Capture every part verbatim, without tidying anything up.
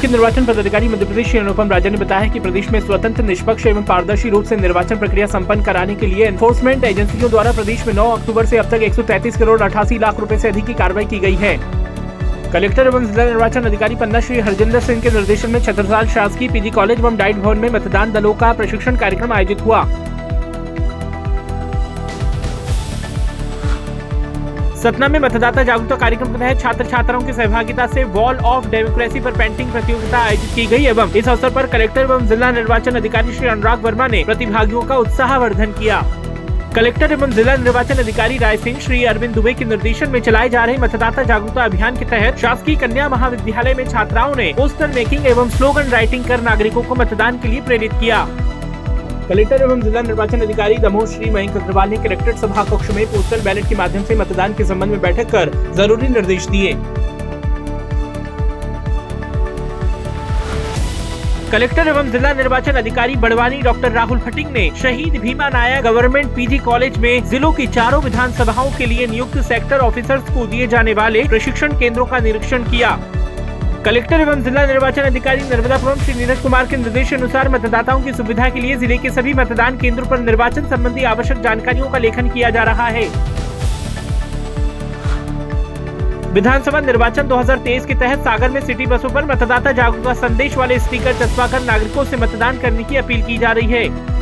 मुख्य निर्वाचन पदाधिकारी मध्य प्रदेश अनुपम राजन ने बताया कि प्रदेश में स्वतंत्र, निष्पक्ष एवं पारदर्शी रूप से निर्वाचन प्रक्रिया संपन्न कराने के लिए एनफोर्समेंट एजेंसियों द्वारा प्रदेश में नौ अक्टूबर से अब तक एक सौ तैंतीस करोड़ अठासी लाख रुपए से अधिक की कार्रवाई की गई है। कलेक्टर एवं जिला निर्वाचन अधिकारी पन्ना श्री हरजेंद्र सिंह के निर्देशन में छत्रसाल शासकीय पीजी कॉलेज एवं डाइट भवन में मतदान दलों का प्रशिक्षण कार्यक्रम आयोजित हुआ। सतना में मतदाता जागरूकता कार्यक्रम के तहत छात्र छात्राओं की सहभागिता से वॉल ऑफ डेमोक्रेसी पर पेंटिंग प्रतियोगिता आयोजित की गई एवं इस अवसर पर कलेक्टर एवं जिला निर्वाचन अधिकारी श्री अनुराग वर्मा ने प्रतिभागियों का उत्साहवर्धन किया। कलेक्टर एवं जिला निर्वाचन अधिकारी राय सिंह श्री अरविंद दुबे के निर्देशन में चलाए जा रहे मतदाता जागरूकता अभियान के तहत शासकीय कन्या महाविद्यालय में छात्राओं ने पोस्टर मेकिंग एवं स्लोगन राइटिंग कर नागरिकों को मतदान के लिए प्रेरित किया। कलेक्टर एवं जिला निर्वाचन अधिकारी दमोह श्री मयंक अग्रवाल ने कलेक्ट्रेट सभा कक्ष में पोस्टल बैलेट के माध्यम से मतदान के संबंध में बैठक कर जरूरी निर्देश दिए। कलेक्टर एवं जिला निर्वाचन अधिकारी बड़वानी डॉक्टर राहुल फटिंग ने शहीद Bhima Nayak government PG college में जिलों की चारों विधानसभाओं के लिए नियुक्त सेक्टर ऑफिसर्स को दिए जाने वाले प्रशिक्षण केंद्रों का निरीक्षण किया। कलेक्टर एवं जिला निर्वाचन अधिकारी नर्मदापुरम श्री नीरज कुमार के निर्देश अनुसार मतदाताओं की सुविधा के लिए जिले के सभी मतदान केंद्रों पर निर्वाचन संबंधी आवश्यक जानकारियों का लेखन किया जा रहा है। विधानसभा निर्वाचन दो हज़ार तेईस के तहत सागर में सिटी बसों पर मतदाता जागरूकता संदेश वाले स्टिकर चस्पा कर नागरिकों से मतदान करने की अपील की जा रही है।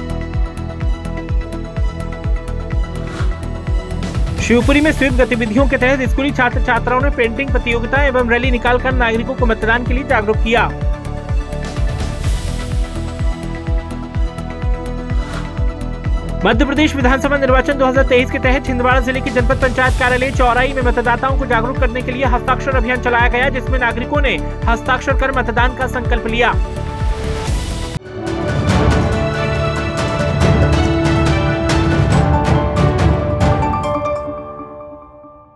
शिवपुरी में स्वीप गतिविधियों के तहत स्कूली छात्र छात्राओं ने पेंटिंग प्रतियोगिता एवं रैली निकालकर नागरिकों को मतदान के लिए जागरूक किया। मध्य प्रदेश विधानसभा निर्वाचन दो हज़ार तेईस के तहत छिंदवाड़ा जिले के जनपद पंचायत कार्यालय चौराई में मतदाताओं को जागरूक करने के लिए हस्ताक्षर अभियान चलाया गया, जिसमें नागरिकों ने हस्ताक्षर कर मतदान का संकल्प लिया।